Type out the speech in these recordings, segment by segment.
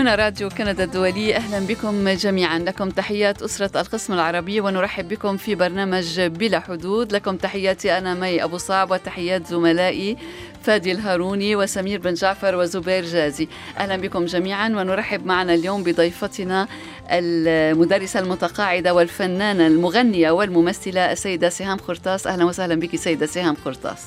هنا راديو كندا الدولي. أهلا بكم جميعا، لكم تحيات أسرة القسم العربي ونرحب بكم في برنامج بلا حدود. لكم تحياتي أنا مي أبو صعب وتحيات زملائي فادي الهاروني وسمير بن جعفر وزبير جازي. أهلا بكم جميعا ونرحب معنا اليوم بضيفتنا المدرسة المتقاعدة والفنانة المغنية والممثلة السيدة سهام خرطاس. أهلا وسهلا بك سيدة سهام خرطاس.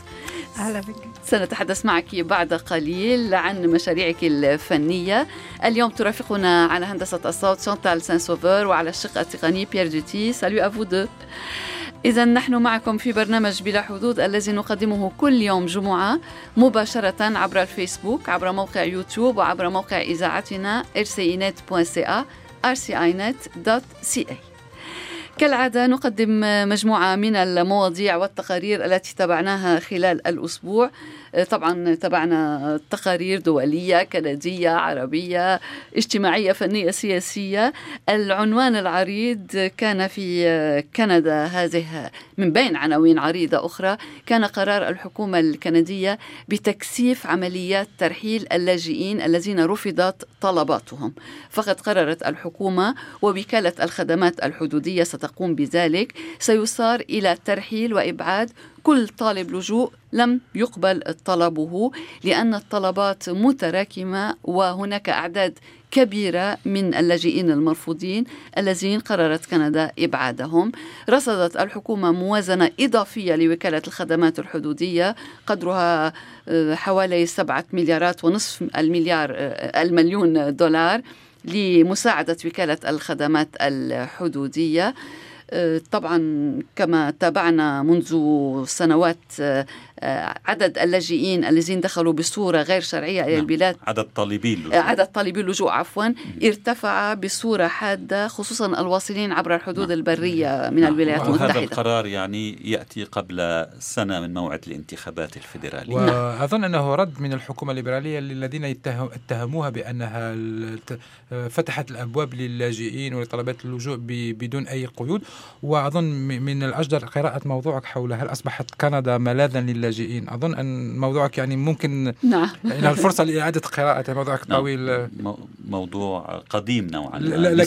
أهلا بك. سنتحدث معك بعد قليل عن مشاريعك الفنية. اليوم ترافقنا على هندسة الصوت شانتال سانسوفير وعلى الشق التقني بيير جوتي سالو أفو دو. إذا نحن معكم في برنامج بلا حدود الذي نقدمه كل يوم جمعة مباشرة عبر الفيسبوك، عبر موقع يوتيوب وعبر موقع إذاعتنا rcinet.ca rcinet.ca. كالعادة نقدم مجموعة من المواضيع والتقارير التي تابعناها خلال الأسبوع. طبعا تابعنا تقارير دولية، كندية، عربية، اجتماعية، فنية، سياسية. العنوان العريض كان في كندا، هذه من بين عناوين عريضة أخرى، كان قرار الحكومة الكندية بتكثيف عمليات ترحيل اللاجئين الذين رفضت طلباتهم. فقد قررت الحكومة ووكالة الخدمات الحدودية ستقوم بذلك، سيصار إلى ترحيل وإبعاد كل طالب لجوء لم يقبل طلبه، لأن الطلبات متراكمة وهناك أعداد كبيرة من اللاجئين المرفوضين الذين قررت كندا إبعادهم. رصدت الحكومة موازنة إضافية لوكالة الخدمات الحدودية قدرها حوالي 7.5 مليون دولار لمساعدة وكالة الخدمات الحدودية. طبعا كما تابعنا منذ سنوات عدد اللاجئين الذين دخلوا بصورة غير شرعية إلى البلاد، عدد طالبي اللجوء عفوا، ارتفع بصورة حادة، خصوصا الواصلين عبر الحدود البرية من الولايات المتحدة. هذا القرار يعني يأتي قبل سنة من موعد الانتخابات الفيدرالية، وأظن أنه رد من الحكومة الليبرالية للذين اتهموها بأنها فتحت الأبواب للاجئين ولطلبات اللجوء بدون أي قيود. وأظن من الأجدر قراءة موضوعك حول هل أصبحت كندا ملاذا للاجئين. أظن أن موضوعك يعني ممكن الفرصة لإعادة قراءة موضوعك طويل، موضوع قديم نوعا ما،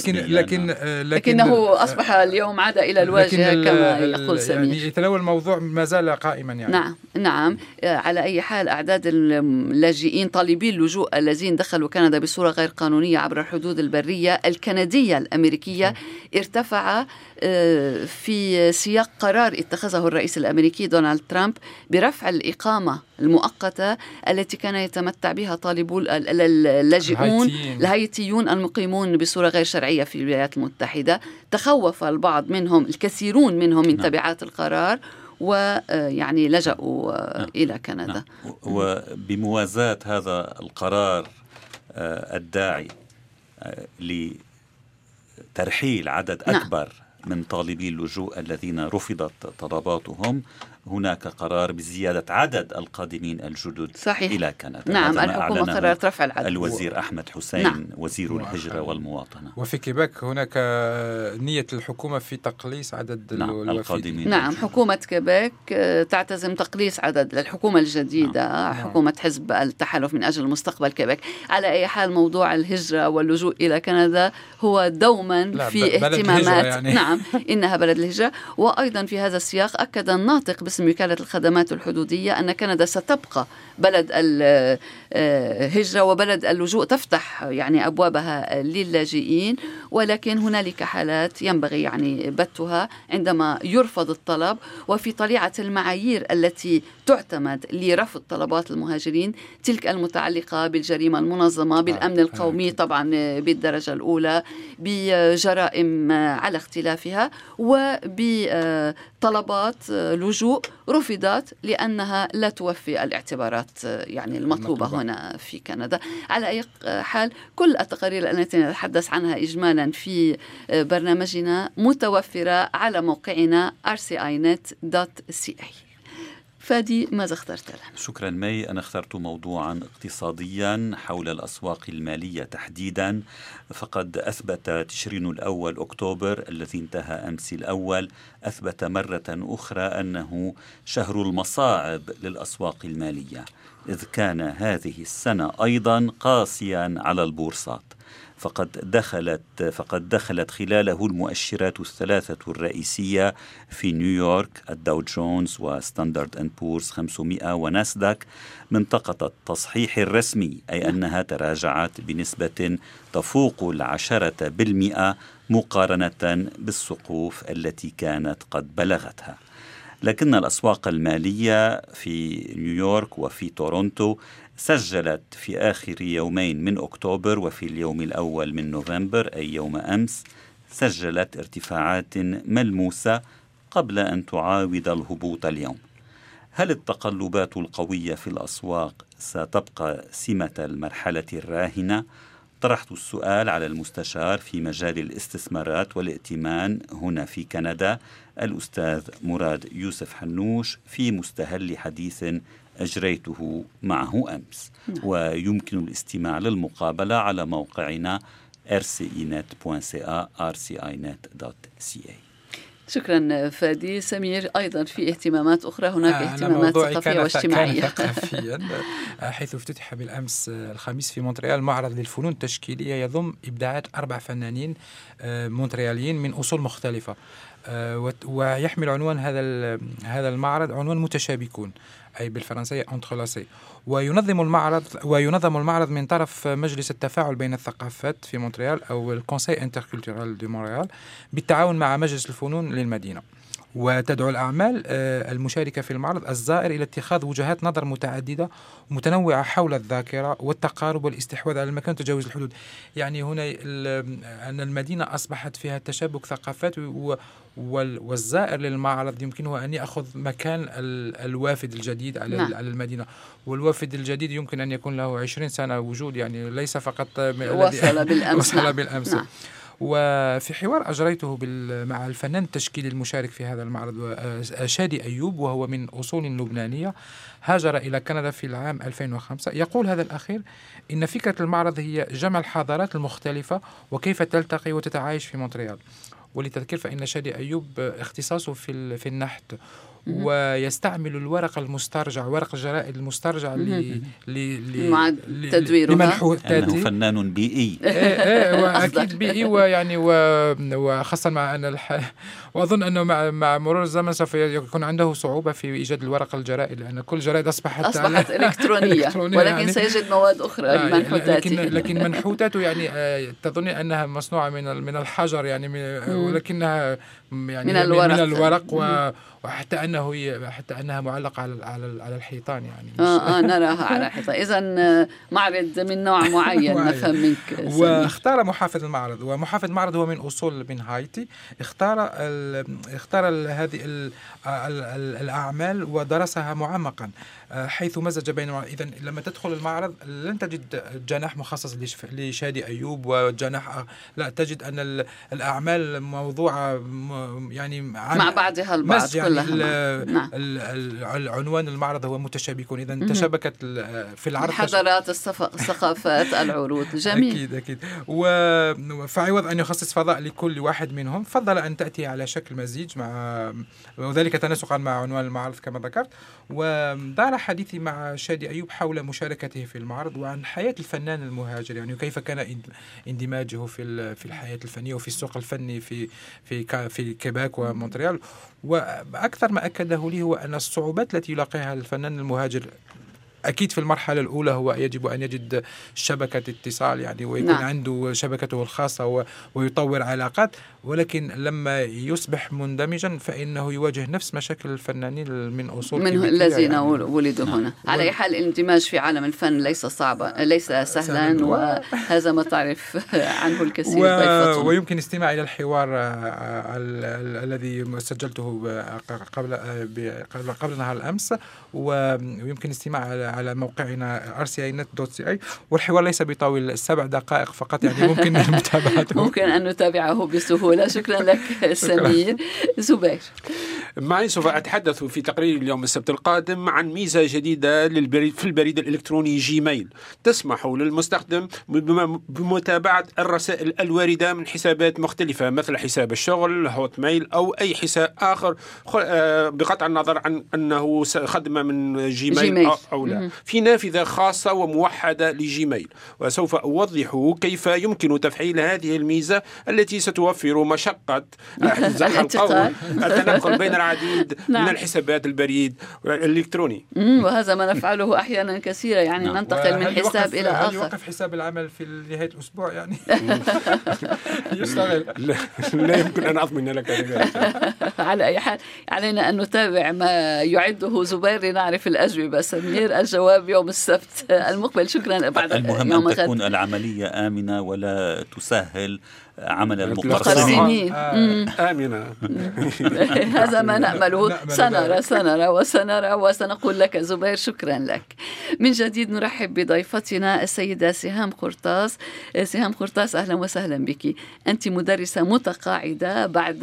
لكنه أصبح اليوم عاد إلى الواجهة كما يقول سمير، يعني يتلوى الموضوع ما زال قائما يعني. نعم. على أي حال أعداد اللاجئين طالبي اللجوء الذين دخلوا كندا بصورة غير قانونية عبر الحدود البرية الكندية الأمريكية ارتفع في سياق قرار اتخذه الرئيس الأمريكي دونالد ترامب برفع الإقامة المؤقتة التي كان يتمتع بها طالبو اللاجئون الهايتيون المقيمون بصورة غير شرعية في الولايات المتحدة. تخوف البعض منهم، الكثيرون منهم، من تبعات القرار ويعني لجأوا إلى كندا. وبموازاة هذا القرار الداعي لترحيل عدد أكبر من طالبي اللجوء الذين رفضت طلباتهم، هناك قرار بزيادة عدد القادمين الجدد إلى كندا. نعم، الحكومة قررت رفع العدد. الوزير أحمد حسين وزير الهجرة والمواطنة. وفي كيبيك هناك نية الحكومة في تقليص عدد القادمين. نعم، حكومة كيبيك تعتزم تقليص عدد الحكومة الجديدة، حكومة حزب التحالف من أجل مستقبل كيبيك. على أي حال موضوع الهجرة واللجوء إلى كندا هو دوما في اهتمامات، يعني. نعم، إنها بلد الهجرة. وأيضا في هذا السياق أكد الناطق باسم وكالة الخدمات الحدودية أن كندا ستبقى بلد الهجرة وبلد اللجوء، تفتح يعني أبوابها للاجئين، ولكن هنالك حالات ينبغي يعني بثها عندما يرفض الطلب. وفي طليعة المعايير التي تعتمد لرفض طلبات المهاجرين تلك المتعلقة بالجريمة المنظمة، بالأمن القومي طبعا بالدرجة الأولى، بجرائم على اختلافها، وبطلبات لجوء رفضت لأنها لا توفي الاعتبارات يعني المطلوبة هنا في كندا. على أي حال كل التقارير التي نتحدث عنها إجمالا في برنامجنا متوفرة على موقعنا rcinet.ca. فادي، ماذا اخترت لنا؟ شكرا مي، أنا اخترت موضوعا اقتصاديا حول الأسواق المالية تحديدا. فقد أثبت تشرين الأول أكتوبر الذي انتهى أمس الأول، أثبت مرة أخرى أنه شهر المصاعب للأسواق المالية، إذ كان هذه السنة أيضا قاسيا على البورصات، فقد دخلت خلاله المؤشرات الثلاثة الرئيسية في نيويورك، الداو جونز وستاندرد اند بورس 500 وناسداك، منطقة التصحيح الرسمي، أي أنها تراجعت بنسبة تفوق 10% مقارنة بالسقوف التي كانت قد بلغتها. لكن الأسواق المالية في نيويورك وفي تورونتو سجلت في آخر يومين من أكتوبر وفي اليوم الأول من نوفمبر، أي يوم أمس، سجلت ارتفاعات ملموسة قبل أن تعاود الهبوط اليوم. هل التقلبات القوية في الأسواق ستبقى سمة المرحلة الراهنة؟ طرحت السؤال على المستشار في مجال الاستثمارات والائتمان هنا في كندا الأستاذ مراد يوسف حنوش في مستهل حديث أجريته معه أمس، ويمكن الاستماع للمقابلة على موقعنا rcinet.ca. شكرا فادي. سمير، أيضا في اهتمامات أخرى، هناك اهتمامات ثقافية واجتماعية. كان ثقافيا حيث افتتح بالأمس الخميس في مونتريال معرض للفنون التشكيلية يضم إبداعات 4 فنانين مونترياليين من أصول مختلفة، ويحمل عنوان هذا المعرض عنوان متشابكون، أي بالفرنسية انترلاسي. وينظم المعرض من طرف مجلس التفاعل بين الثقافات في مونتريال أو الكونسي انتركولتورال دي مونتريال بالتعاون مع مجلس الفنون للمدينة. وتدعو الأعمال المشاركة في المعرض الزائر إلى اتخاذ وجهات نظر متعددة ومتنوعة حول الذاكرة والتقارب والاستحواذ على المكان وتجاوز الحدود. يعني هنا أن المدينة أصبحت فيها تشابك ثقافات، والزائر للمعرض يمكنه أن يأخذ مكان الوافد الجديد على المدينة. والوافد الجديد يمكن أن يكون له 20 سنة وجود، يعني ليس فقط وصل بالأمس. وفي حوار أجريته مع الفنان التشكيلي المشارك في هذا المعرض شادي ايوب، وهو من أصول لبنانية هاجر إلى كندا في العام 2005، يقول هذا الأخير إن فكرة المعرض هي جمع الحضارات المختلفة وكيف تلتقي وتتعايش في مونتريال. ولتذكير فإن شادي أيوب اختصاصه في النحت، ويستعمل الورق المسترجع، ورق الجرائد المسترجع لمنحوت تاتي. فنان بيئي وأكيد بيئي، ويعني وخاصة مع أن وأظن أنه مع مرور الزمن سوف يكون عنده صعوبة في إيجاد الورق الجرائد، لأن كل جرائد أصبحت إلكترونية، ولكن سيجد مواد أخرى لمنحوتاته. لكن منحوتاته يعني تظن أنها مصنوعة من الحجر، يعني ولكنها يعني من الورق وحتى أنه حتى أنها معلقة على الحيطان، يعني نراها على الحيطان. إذن معرض من نوع معين نفهم منك. واختار محافظ المعرض هو من أصول من هايتي، اختار هذه الأعمال ودرسها معمقا، حيث مزج بين. إذن لما تدخل المعرض لن تجد جناح مخصص لشادي أيوب وجناح، لا، تجد أن الأعمال موضوعة يعني مع بعضها البعض كلها. العنوان المعرض هو متشابكون، إذن تشابكت في العرض الحضارات، الثقافات، العروض. جميل. أكيد. وفعوض أن يخصص فضاء لكل واحد منهم، فضل أن تأتي على شكل مزيج، وذلك تناسقا مع عنوان المعرض كما ذكرت. ودار حديثي مع شادي أيوب حول مشاركته في المعرض وعن حياة الفنان المهاجر، يعني كيف كان اندماجه في الحياة الفنية وفي السوق الفني في كيباك ومونتريال. وأكثر ما أكده لي هو أن الصعوبات التي يلاقيها الفنان المهاجر أكيد في المرحلة الأولى هو يجب أن يجد شبكة اتصال، يعني ويكون عنده شبكته الخاصة ويطور علاقات، ولكن لما يصبح مندمجا فإنه يواجه نفس مشاكل الفنانين من أصول الذين ولدوا هنا. على أي حال الاندماج في عالم الفن ليس سهلا وهذا ما تعرف عنه الكثير. ويمكن استماع إلى الحوار الذي سجلته قبل نهار الأمس، ويمكن استماع على موقعنا rcinet.ca. والحوار ليس بطاول 7 دقائق فقط، يعني ممكن متابعته ممكن أن نتابعه بسهولة. شكرا لك سمير. زبير، معي سوف أتحدث في تقرير اليوم السبت القادم عن ميزة جديدة في البريد الإلكتروني جيميل تسمح للمستخدم بمتابعة الرسائل الواردة من حسابات مختلفة مثل حساب الشغل، هوت ميل أو أي حساب آخر بقطع النظر عن أنه خدمة من جيميل أو لا، في نافذة خاصة وموحدة لجيميل. وسوف أوضح كيف يمكن تفعيل هذه الميزة التي ستوفر مشقة التنقل بين العديد من الحسابات البريد الإلكتروني. وهذا ما نفعله أحيانا كثيرا، يعني ننتقل من حساب إلى آخر. هل يوقف حساب العمل في نهاية الأسبوع يعني؟ يشتغل؟ لا يمكن أن أضمن لك ذلك. على أي حال علينا أن نتابع ما يعده زبير لنعرف الأجوبة. سمير، الجواب يوم السبت المقبل. شكرا. بعد المهم أن تكون العملية آمنة ولا تسهل عمل المقرصنين. آمنة. هذا ما نأمله. سنرى وسنقول لك زبير. شكرا لك. من جديد نرحب بضيفتنا السيدة سهام خرطاس. سهام خرطاس، أهلا وسهلا بك. أنت مدرسة متقاعدة بعد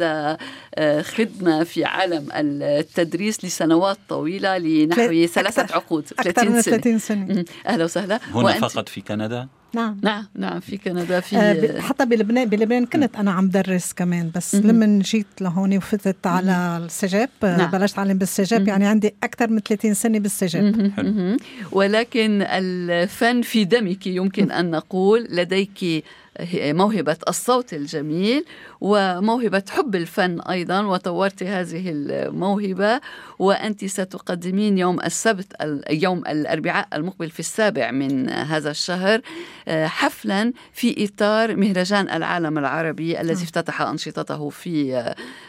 خدمة في عالم التدريس لسنوات طويلة، لنحو 3 عقود، 30 سنة. أهلا وسهلا. هنا فقط في كندا؟ نعم في كندا، في حتى بلبنان كنت أنا عم درس كمان، بس لما جيت لهون وفتت على السجاب بلشت أعلم بالسجاب، يعني عندي أكثر من 30 سنة بالسجاب. ولكن الفن في دمك، يمكن أن نقول لديك موهبة الصوت الجميل وموهبة حب الفن أيضا، وطورت هذه الموهبة. وأنت ستقدمين يوم السبت، يوم الأربعاء المقبل في 7 من هذا الشهر، حفلا في إطار مهرجان العالم العربي الذي افتتح أنشطته في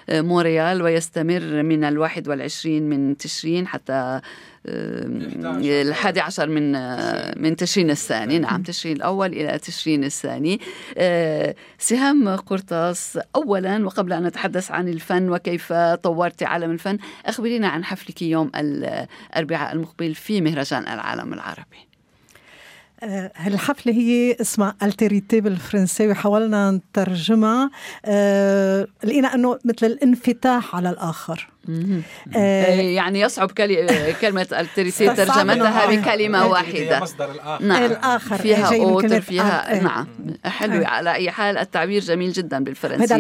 مونريال ويستمر من 21 من تشرين حتى 11 من تشرين الثاني. نعم، تشرين الأول إلى تشرين الثاني. سهام خرطاس، أولا وقبل أن نتحدث عن الفن وكيف طورت عالم الفن، أخبرينا عن حفلك يوم الأربعاء المقبل في مهرجان العالم العربي. الحفلة هي اسمها التيريتي بالفرنسي، وحاولنا نترجمها، لقينا أنه مثل الانفتاح على الآخر. يعني يصعب كلمة التيريتي ترجمتها بكلمة واحدة، مصدر الآخر فيها أوتر فيها. نعم، حلو. على أي حال التعبير جميل جدا بالفرنسية.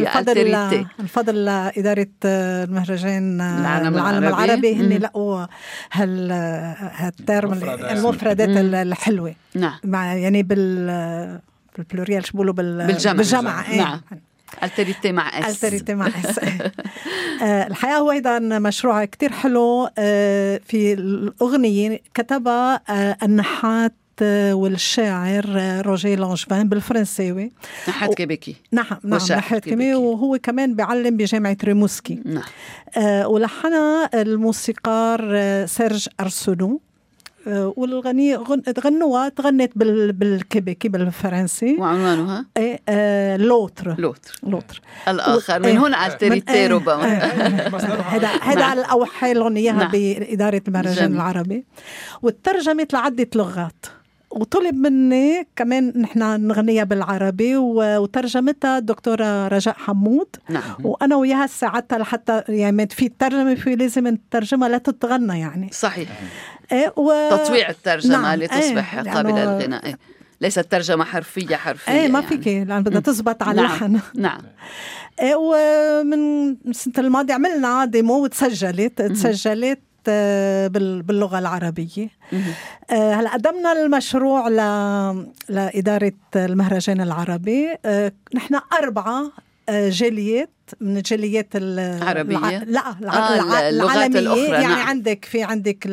الفضل لإدارة المهرجان العالم العربي، هن لقوا هالترم المفردات الحلوة. نعم، يعني بالبلوريال شبولو بالجمع. نعم، التريتي مع اس. الحقيقة هو أيضا مشروع كتير حلو. في الأغنية كتبها النحات والشاعر روجي لانجفين بالفرنساوي، نحات كيبيكي. نعم، نحات كيبيكي، وهو كمان بيعلم بجامعة ريموسكي. نعم. ولحنها الموسيقار سرج أرسودو، والغنية تغنت بالكيبيكي بالفرنسي، وعنوانها لوتر الآخر. من هنا على التريتي ربما هذا الأوحى لهم إياها بإدارة المهرجان العربي، وترجمت لعدة لغات، وطلب مني كمان نحن نغنيها بالعربي، وترجمتها الدكتورة رجاء حمود. نعم. وأنا وياها ساعتها لحتى يعني في الترجمة، في لازم الترجمة لا تتغنى، يعني صحيح. تطويع الترجمة. نعم. لتصبح قابلة للغناء. ليست ترجمة حرفية ما فيك، لأن بدها تزبط على اللحن. نعم. ومن السنة الماضية عملنا ديمو وتسجلت باللغة العربية. هلا قدمنا المشروع لإدارة المهرجان العربي. نحن 4 جاليات من الجاليات العربية، اللغات العالمية. يعني نعم. عندك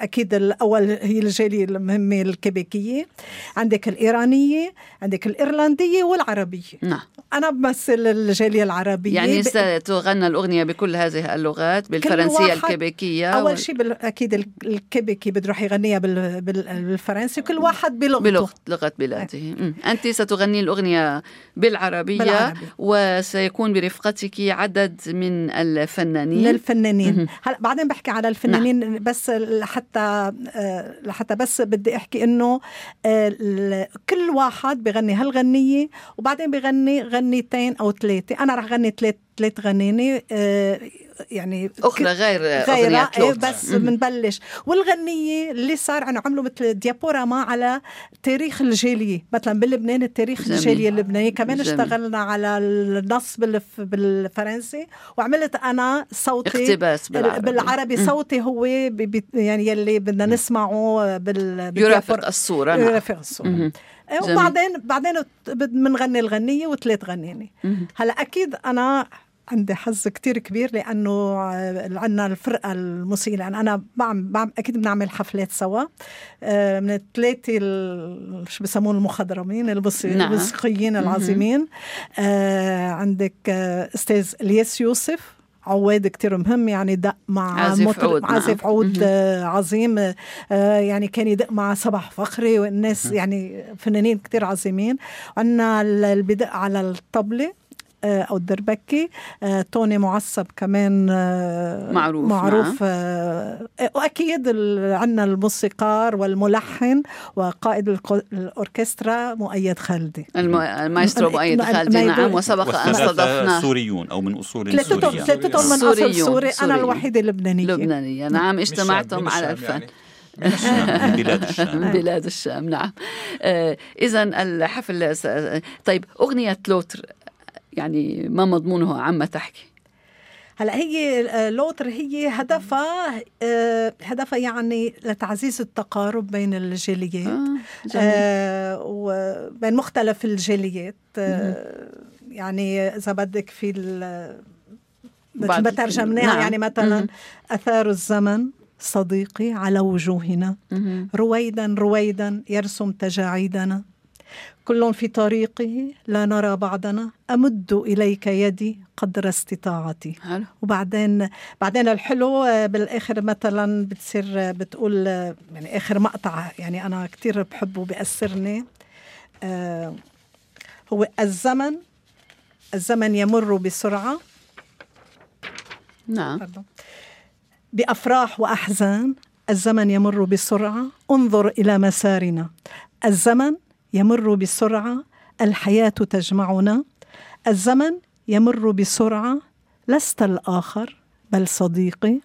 أكيد الأول هي الجالية المهمة الكيبيكية، عندك الإيرانية، عندك الإيرلندية والعربية. نعم. أنا بمثل الجالية العربية. يعني ستغنى الأغنية بكل هذه اللغات، بالفرنسية الكيبيكية أول شيء أكيد الكيبيكي بده يغنيها بالفرنسي، كل واحد بلغة بلاده. أنت ستغني الأغنية بالعربية وسيكون برفقة عدد من الفنانين. هلا بعدين بحكي على الفنانين. نعم. بس حتى بس بدي احكي انه كل واحد بغني هالغنيه، وبعدين بغني غنيتين او 3. انا رح غني 3 ثلاث غناني يعني أخرى غير أغنيات لوت. بس منبلش. والغنية اللي صار أنا عملوا مثل ديابوراما على تاريخ الجالية، مثلا بلبنان التاريخ الجالية اللبنانية كمان جميل. اشتغلنا على النص بالفرنسي، وعملت أنا صوتي اقتباس بالعربي صوتي هو يعني يلي بدنا نسمعه يرافق الصورة. يرافق الصورة وبعدين بنغني الغنية وثلاث غناني. هلا أكيد أنا عندي حظ كتير كبير لأنه عندنا الفرقة الموسيقية، يعني أنا أكيد بنعمل حفلات سوا من الثلاثة شو بيسمون المخضرمين الموسيقيين العظيمين. عندك أستاذ الياس يوسف عواد كتير مهم، يعني دق مع عازف عود عظيم، يعني كان يدق مع صباح فخري والناس يعني فنانين كتير عظيمين. عندنا اللي بدق على الطبلة أو الدربكي توني معصب كمان معروف. وأكيد عنا الموسيقار والملحن وقائد الأوركسترا مؤيد خالدي، المايسترو مؤيد خالدي. نعم، وسبق أن استضفناه. سوريون أو من أصول سورية، ثلاثتهم من أصل سوري، أنا الوحيدة لبنانية. نعم، اجتمعتم على الفن من بلاد الشام. من بلاد الشام، نعم. إذا الحفل. طيب، أغنية لوتر يعني ما مضمونها عما تحكي؟ هلا هي لوتر هي هدفها يعني لتعزيز التقارب بين الجاليات وبين مختلف الجاليات. يعني إذا بدك في بترجمناها يعني مثلا أثار الزمن صديقي على وجوهنا، رويدا رويدا يرسم تجاعيدنا، كل في طريقه لا نرى بعضنا، أمد إليك يدي قدر استطاعتي. وبعدين الحلو بالآخر مثلا بتصير بتقول يعني آخر مقطع يعني أنا كتير بحبه بيأثرني، هو الزمن يمر بسرعة. نعم، بأفراح وأحزان الزمن يمر بسرعة، انظر إلى مسارنا، الزمن يمر بسرعة، الحياة تجمعنا، الزمن يمر بسرعة، لست الآخر بل صديقي،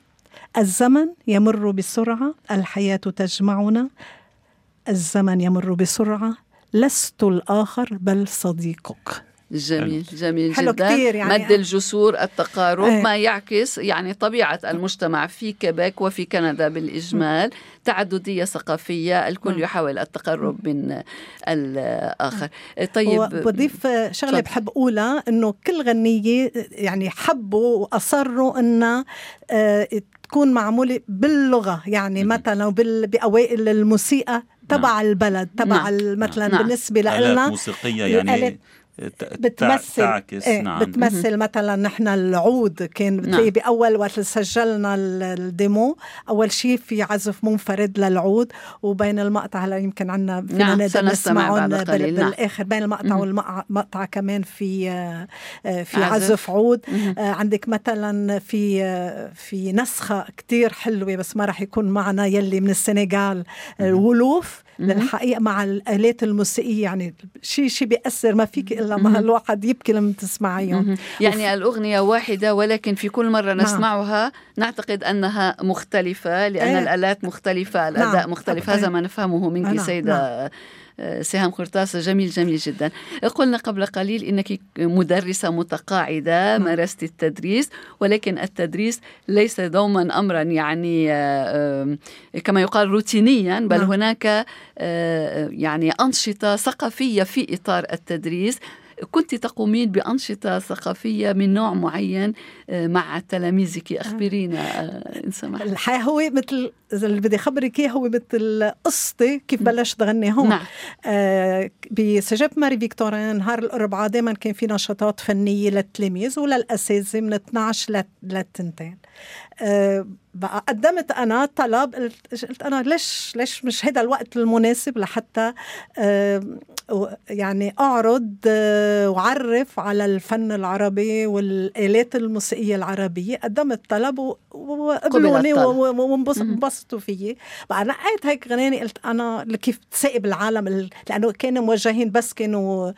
الزمن يمر بسرعة، الحياة تجمعنا، الزمن يمر بسرعة، لست الآخر بل صديقك. جميل، جميل جدا. يعني مد الجسور، التقارب، ما يعكس يعني طبيعة المجتمع في كيبيك وفي كندا بالإجمال، تعددية ثقافية، الكل يحاول التقرب من الآخر. طيب، وبضيف شغلة بحب أقولها، إنه كل غنية يعني حبوا وأصروا إنها تكون معمولة باللغة، يعني مثلا بأوائل الموسيقى تبع البلد تبع مثلا بالنسبة لنا موسيقية يعني بتمثل بتمثل مثلا نحن العود كان بتلاقي بأول وقت سجلنا الديمو أول شيء في عزف منفرد للعود، وبين المقطع هلا يمكن عنا فينا نسمعه بالآخر، بين المقطع والمقطع كمان في عزف عود. عندك مثلا في نسخة كتير حلوة بس ما راح يكون معنا يلي من السنغال، الولوف للحقيقة مع الآلات الموسيقية، يعني شيء بيأثر ما فيك إلا ما الواحد يبكي لما تسمعيهم. يعني الأغنية واحدة ولكن في كل مرة نسمعها نعتقد أنها مختلفة لأن الآلات مختلفة، الأداء مختلف. هذا ما نفهمه منك سيدة سهام خرطاس. جميل، جميل جدا. قلنا قبل قليل إنك مدرسة متقاعدة، مارست التدريس، ولكن التدريس ليس دوما أمرا يعني كما يقال روتينيا، بل هناك يعني أنشطة ثقافية في إطار التدريس. كنت تقومين بأنشطة ثقافية من نوع معين مع تلاميذك، أخبرينا إن سمحت. الحقيقة هو مثل اللي بدي خبرك هو مثل قصتي كيف بلشت أغني هون. بسجاب ماري فيكتورين نهار الأربعاء دائما كان في نشاطات فنية للتلاميذ وللأساتذة من 12 ل2. بقى قدمت أنا طلب، قلت أنا ليش مش هذا الوقت المناسب لحتى يعني أعرض وعرف على الفن العربي والآلات الموسيقية العربية. قدمت طلب وقبلوني وانبسطوا فيه. بعد نقيت هيك غناني قلت أنا كيف تسائب العالم، لأنه كانوا موجهين بس كانوا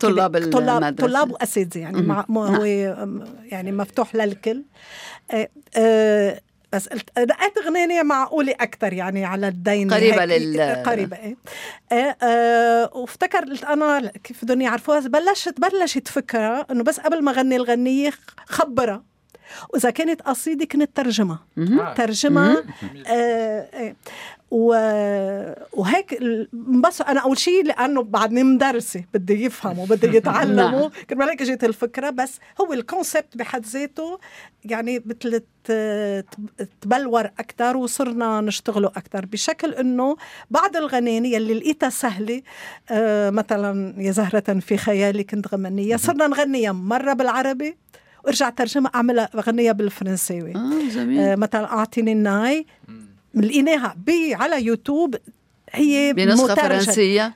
طلاب وأساتذة، يعني هو يعني مفتوح للكل. بس لقيت غنانية معقولة أكتر يعني على الدين، قريبة قريبة وافتكرت أنا كيف بدهم يعرفوها. بلشت فكرة إنه بس قبل ما غني الغنية خبرها، وإذا كانت قصيدة كنت ترجمة وهيك بس أنا أول شيء لأنه بعدني مدرسة بدي يفهم وبدي يتعلمه كرمال هيك جيت الفكرة. بس هو الكونسبت بحد ذاته يعني مثل تبلور أكتر وصرنا نشتغله أكتر بشكل أنه بعض الغناني اللي لقيتها سهلة، مثلا يا زهرة في خيالي كنت غنية، صرنا نغنيها مرة بالعربي وارجع ترجمة أعملها غنية بالفرنساوي. مثلا أعطيني الناي لقيناها على يوتيوب هي بنسخة فرنسية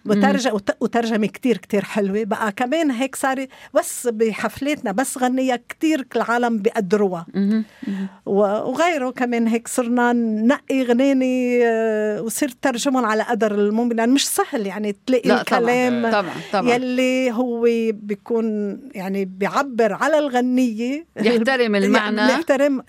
وترجمة كتير حلوة. بقى كمان هيك صار بس بحفلاتنا بس غنية كتير العالم بقدروها وغيره. كمان هيك صرنا نقي غناني وصرت ترجمهم على قدر الممكن، يعني مش سهل يعني تلاقي الكلام طبعاً. يلي هو بيكون يعني بيعبر على الغنية، يحترم المعنى، يحترم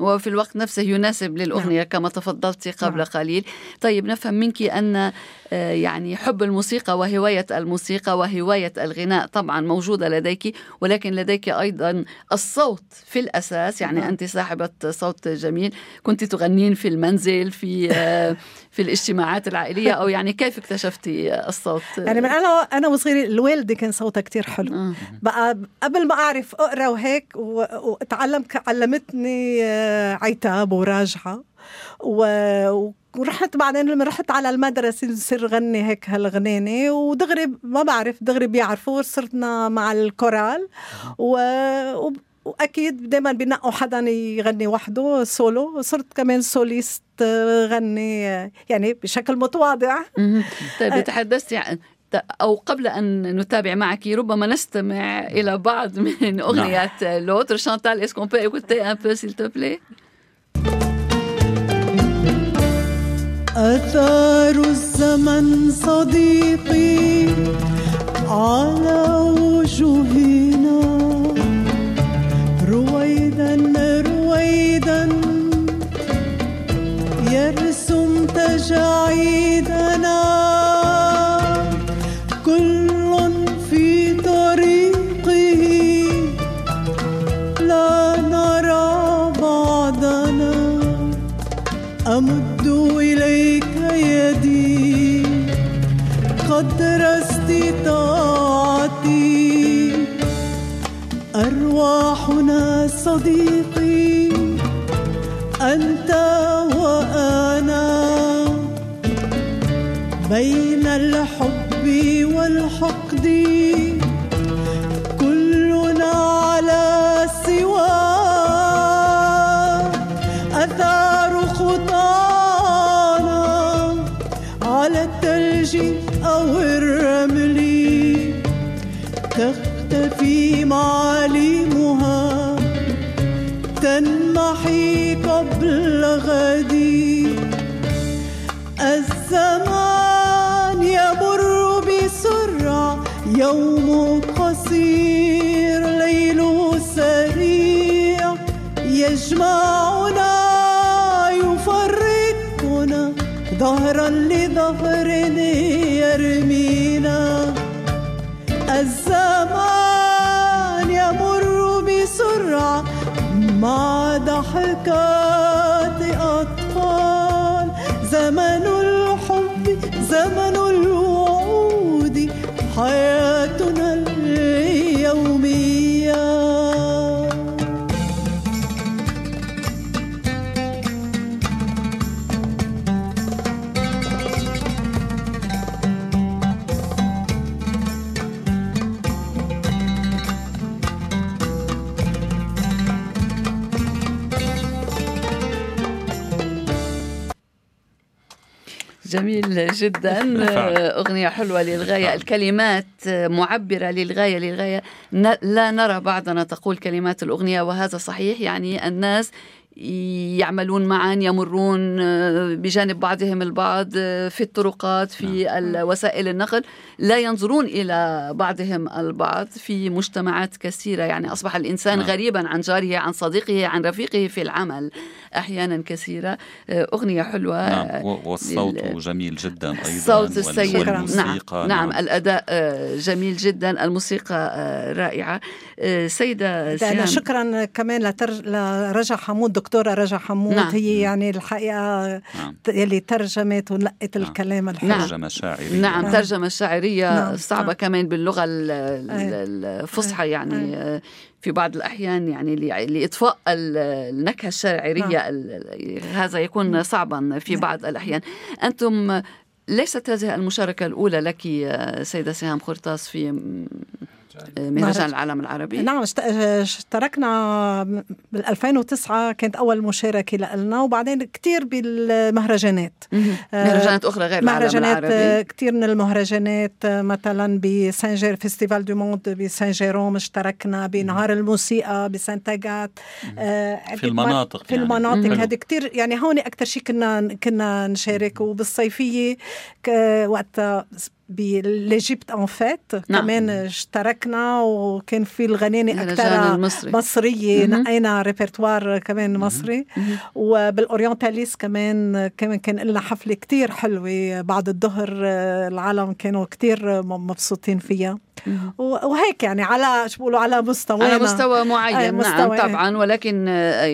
وفي الوقت نفسه يناسب للأغنية. نعم. كما تفضلتي قبل نعم. قليل. طيب نفهم منك أن يعني حب الموسيقى وهواية الموسيقى وهواية الغناء طبعا موجودة لديك، ولكن لديك أيضا الصوت في الأساس، يعني نعم. أنت صاحبة صوت جميل، كنت تغنين في المنزل في الاجتماعات العائلية، أو يعني كيف اكتشفتي الصوت؟ يعني من أنا وصغيرة الوالدة كان صوتها كتير حلو. بقى قبل ما أعرف أقرأ وهيك وأتعلم علمتني عتاب وراجعة ورحت بعدين لما رحت على المدرسة نصير غني هيك هالغناني، ودغري ما بعرف دغري بيعرفوا صرتنا مع الكورال وأكيد دايما بنقوا حدا يغني وحده سولو، صرت كمان سوليست غني يعني بشكل متواضع. طيب تحدثتي أو قبل أن نتابع معك ربما نستمع إلى بعض من أغنيات لوتر شانتال. est-ce qu'on peut écouter un peu s'il te plaît؟ أثار الزمن صديقي على وجوهنا رويدا رويدا يرسم تجاعيدنا أمد إليك يدي قدر استطاعتي أرواحنا صديقي أنت وأنا بين الحب والحقد كلنا على سوى أثار خطانا على الثلج أو الرمل تختفي معالمها تنمحي قبل غدي. الزمان يمر بسرعة، يوم قصير ليل سريع يجمعنا ظهرا لظهر يرمينا. الزمان يمر بسرعة مع ضحكات أطفال، زمن الحب زمن الوعود حياتنا اليومية. جميل جدا، أغنية حلوة للغاية، الكلمات معبرة للغاية، لا نرى بعضنا تقول كلمات الأغنية، وهذا صحيح، يعني الناس يعملون معا، يمرون بجانب بعضهم البعض في الطرقات، في وسائل النقل، لا ينظرون إلى بعضهم البعض في مجتمعات كثيرة، يعني أصبح الإنسان غريبا عن جاره، عن صديقه، عن رفيقه في العمل أحيانا كثيرة. أغنية حلوة. والصوت جميل جدا أيضا، الصوت السيد. نعم الأداء جميل جدا، الموسيقى رائعة. سيدة سهام، شكرا كمان لرجاء حمود، دكتورة رجاء حمود. هي يعني الحقيقة اللي ترجمت ونقت الكلام الحلو. ترجمة شاعرية. ترجمة شاعرية صعبة كمان باللغة الفصحى، يعني في بعض الأحيان يعني لإطفاء النكهة الشاعرية هذا يكون صعبا في بعض الأحيان. أنتم ليست هذه المشاركة الأولى لك سيدة سهام خرطاس في مهرجان العالم العربي. نعم، اشتركنا بال 2009 كانت أول مشاركة لنا، وبعدين كتير بالمهرجانات، مهرجانات أخرى غير العالم العربي، كتير من المهرجانات، مثلا بسان جير فيستيفال دو موند بسان جيروم اشتركنا، بنهار الموسيقى بسانتاغات، في المناطق هذه كتير، يعني هون أكتر شيء كنا نشارك. وبالصيفية وقت بالإيجيبت ان فيت كمان اشتركنا، وكان في الغناني أكثر مصرية، نقينا ريبرتوار كمان مصري. وبالأورينتاليس كمان كان لنا حفلة كتير حلوة بعد الظهر، العالم كانوا كتير مبسوطين فيها. وهيك يعني على شو بقولوا، على مستوى معين. مستوى طبعا، ولكن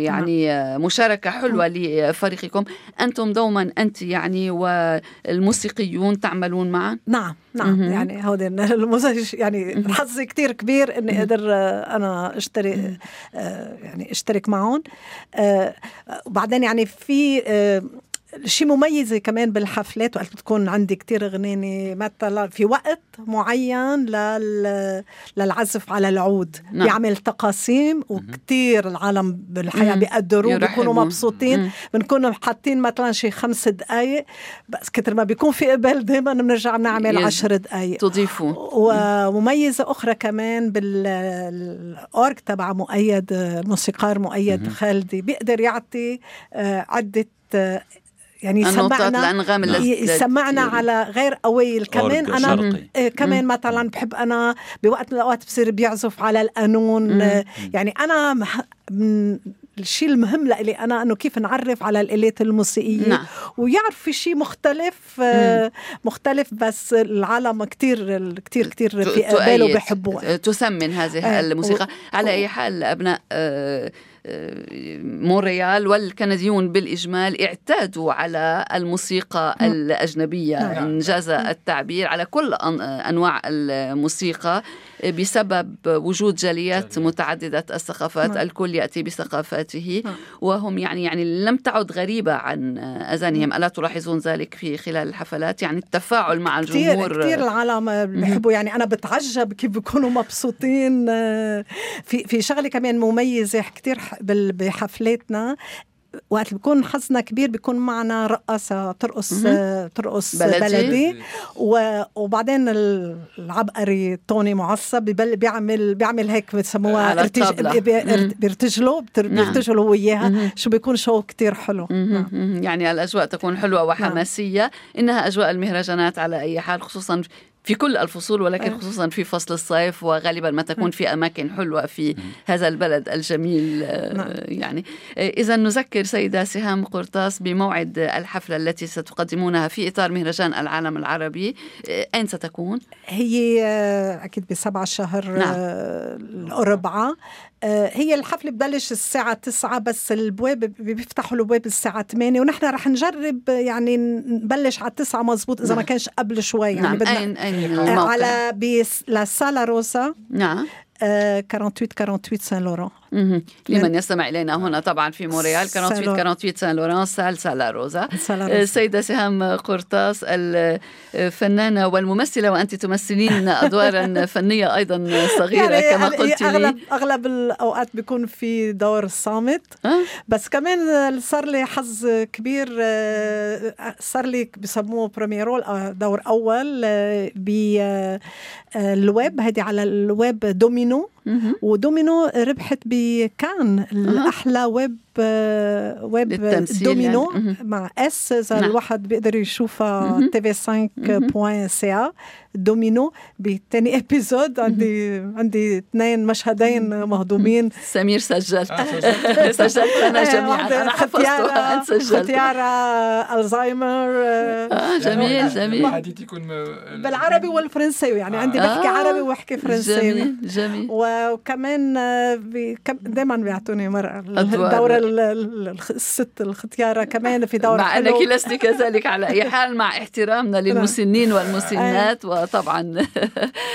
يعني مشاركة حلوة لفريقكم. أنتم دوما أنت يعني والموسيقيون تعملون معا. نعم يعني هودي يعني حظي كتير كبير إني أقدر أنا أشترك معهم. وبعدين يعني في شيء مميز كمان بالحفلات، وقت بتكون عندي كتير غناني مثلا في وقت معين للعزف على العود، بيعمل تقاسيم، وكتير العالم بالحياة بيقدروا، بيكونوا مبسوطين. بنكون حاطين مثلا شي 5 دقايق، بس كتر ما بيكون في قبل دايما بنرجع بنعمل 10 دقايق تضيفوا. ومميزة أخرى كمان بالأورج تبع مؤيد، الموسيقار مؤيد خالدي، بيقدر يعطي عدة يعني يسمعنا على غير قوي. كمان انا كمان مثلا بحب، انا بوقت من الاوقات بصير بيعزف على القانون. يعني انا الشيء المهم لإلي أنا أنه كيف نعرف على الآلات الموسيقية، ويعرف في شيء مختلف مختلف، بس العالم كتير كتير كتير في قباله وبيحبوها، تسمن هذه الموسيقى. على أي حال، أبناء مونريال والكنديون بالإجمال اعتادوا على الموسيقى الأجنبية، إنجاز التعبير، على كل أنواع الموسيقى، بسبب وجود جاليات متعددة الثقافات، الكل يأتي بثقافاته، وهم يعني لم تعد غريبة عن أذانهم. ألا تلاحظون ذلك في خلال الحفلات؟ يعني التفاعل مع الجمهور كتير العالم بيحبوا. يعني أنا بتعجب كيف بيكونوا مبسوطين. في شغلة كمان مميزة كتير بحفلاتنا، وقت بيكون حظنا كبير بيكون معنا رقصة ترقص بلدي. وبعدين العبقري توني معصب بيعمل هيك بسموها بيرتجلوا هو اياها، شو بيكون شو كتير حلو. يعني الأجواء تكون حلوة وحماسية. إنها أجواء المهرجانات على أي حال، خصوصا في كل الفصول، ولكن خصوصا في فصل الصيف، وغالبا ما تكون في أماكن حلوة في هذا البلد الجميل. يعني إذا نذكر سيدة سهام خرطاس بموعد الحفلة التي ستقدمونها في إطار مهرجان العالم العربي. أين ستكون؟ هي أكيد ب7 شهر الأربعاء. هي الحفلة ببلش الساعة 9، بس البواب بيفتحوا البواب الساعة 8، ونحن رح نجرب يعني نبلش على 9 مزبوط، إذا ما كانش قبل شوي. يعني أين الموقع؟ على لا سالا روسا، 48 سان لوران. لمن يستمع إلينا هنا طبعا في موريال 48 سان لوران سالا روزا. السيدة سهام خرطاس الفنانة والممثلة، وأنت تمثلين أدوارا فنية أيضا صغيرة يعني كما قلت لي. أغلب الأوقات بيكون في دور الصامت، بس كمان صار لي حظ كبير، صار لي بسموه بريميرول دور أول بالويب، هذه على الويب دومينو، ودومينو ربحت بكان الأحلى ويب دومينو يعني. مع اس إذا الواحد بيقدر يشوفها tv5.ca دومينو. بتاني ابيزود عندي اثنين مشهدين مهضومين. سمير سجلت أنا جميعا، أنا حفظتها، أنت سجلت ختيارة ألزايمر. جميل حديثي يكون بالعربي والفرنساوي، يعني عندي بحكي عربي وحكي فرنساوي. جميل. وكمان دائما بيعطوني مرة دور الست الختيارة كمان في دور، مع أنك لست كذلك على أي حال، مع احترامنا للمسنين والمسنات. وطبعا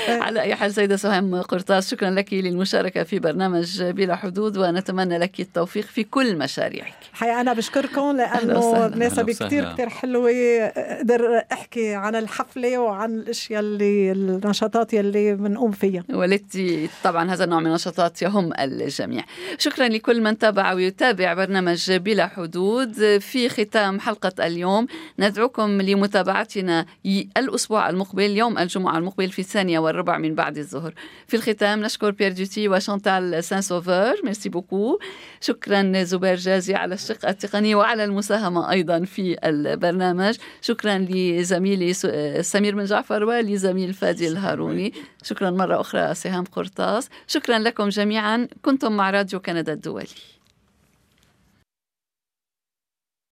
على أي حال سيدة سهام خرطاس، شكرا لك للمشاركة في برنامج بلا حدود، ونتمنى لك التوفيق في كل مشاريعك. حقيقة أنا بشكركم لأنه مناسبة كتير كتير حلوة، أقدر أحكي عن الحفلة وعن الأشياء اللي النشاطات اللي بنقوم فيها، والتي طبعا هذا النوع من النشاطات يهم الجميع. شكرا لكل من تابع ويتابع برنامج بلا حدود. في ختام حلقة اليوم ندعوكم لمتابعتنا الأسبوع المقبل، يوم الجمعة المقبل في 1:15 من بعد الظهر. في الختام نشكر بيير جوتي وشانتال سانسوفير، ميرسي بوكو. شكرا زبير جازي على الشق التقني وعلى المساهمة أيضا في البرنامج. شكرا لزميلي سمير بن جعفر ولزميل فادي الهاروني. شكرا مرة أخرى سهام خرطاس. شكرا لكم جميعا. كنتم مع راديو كندا الدولي.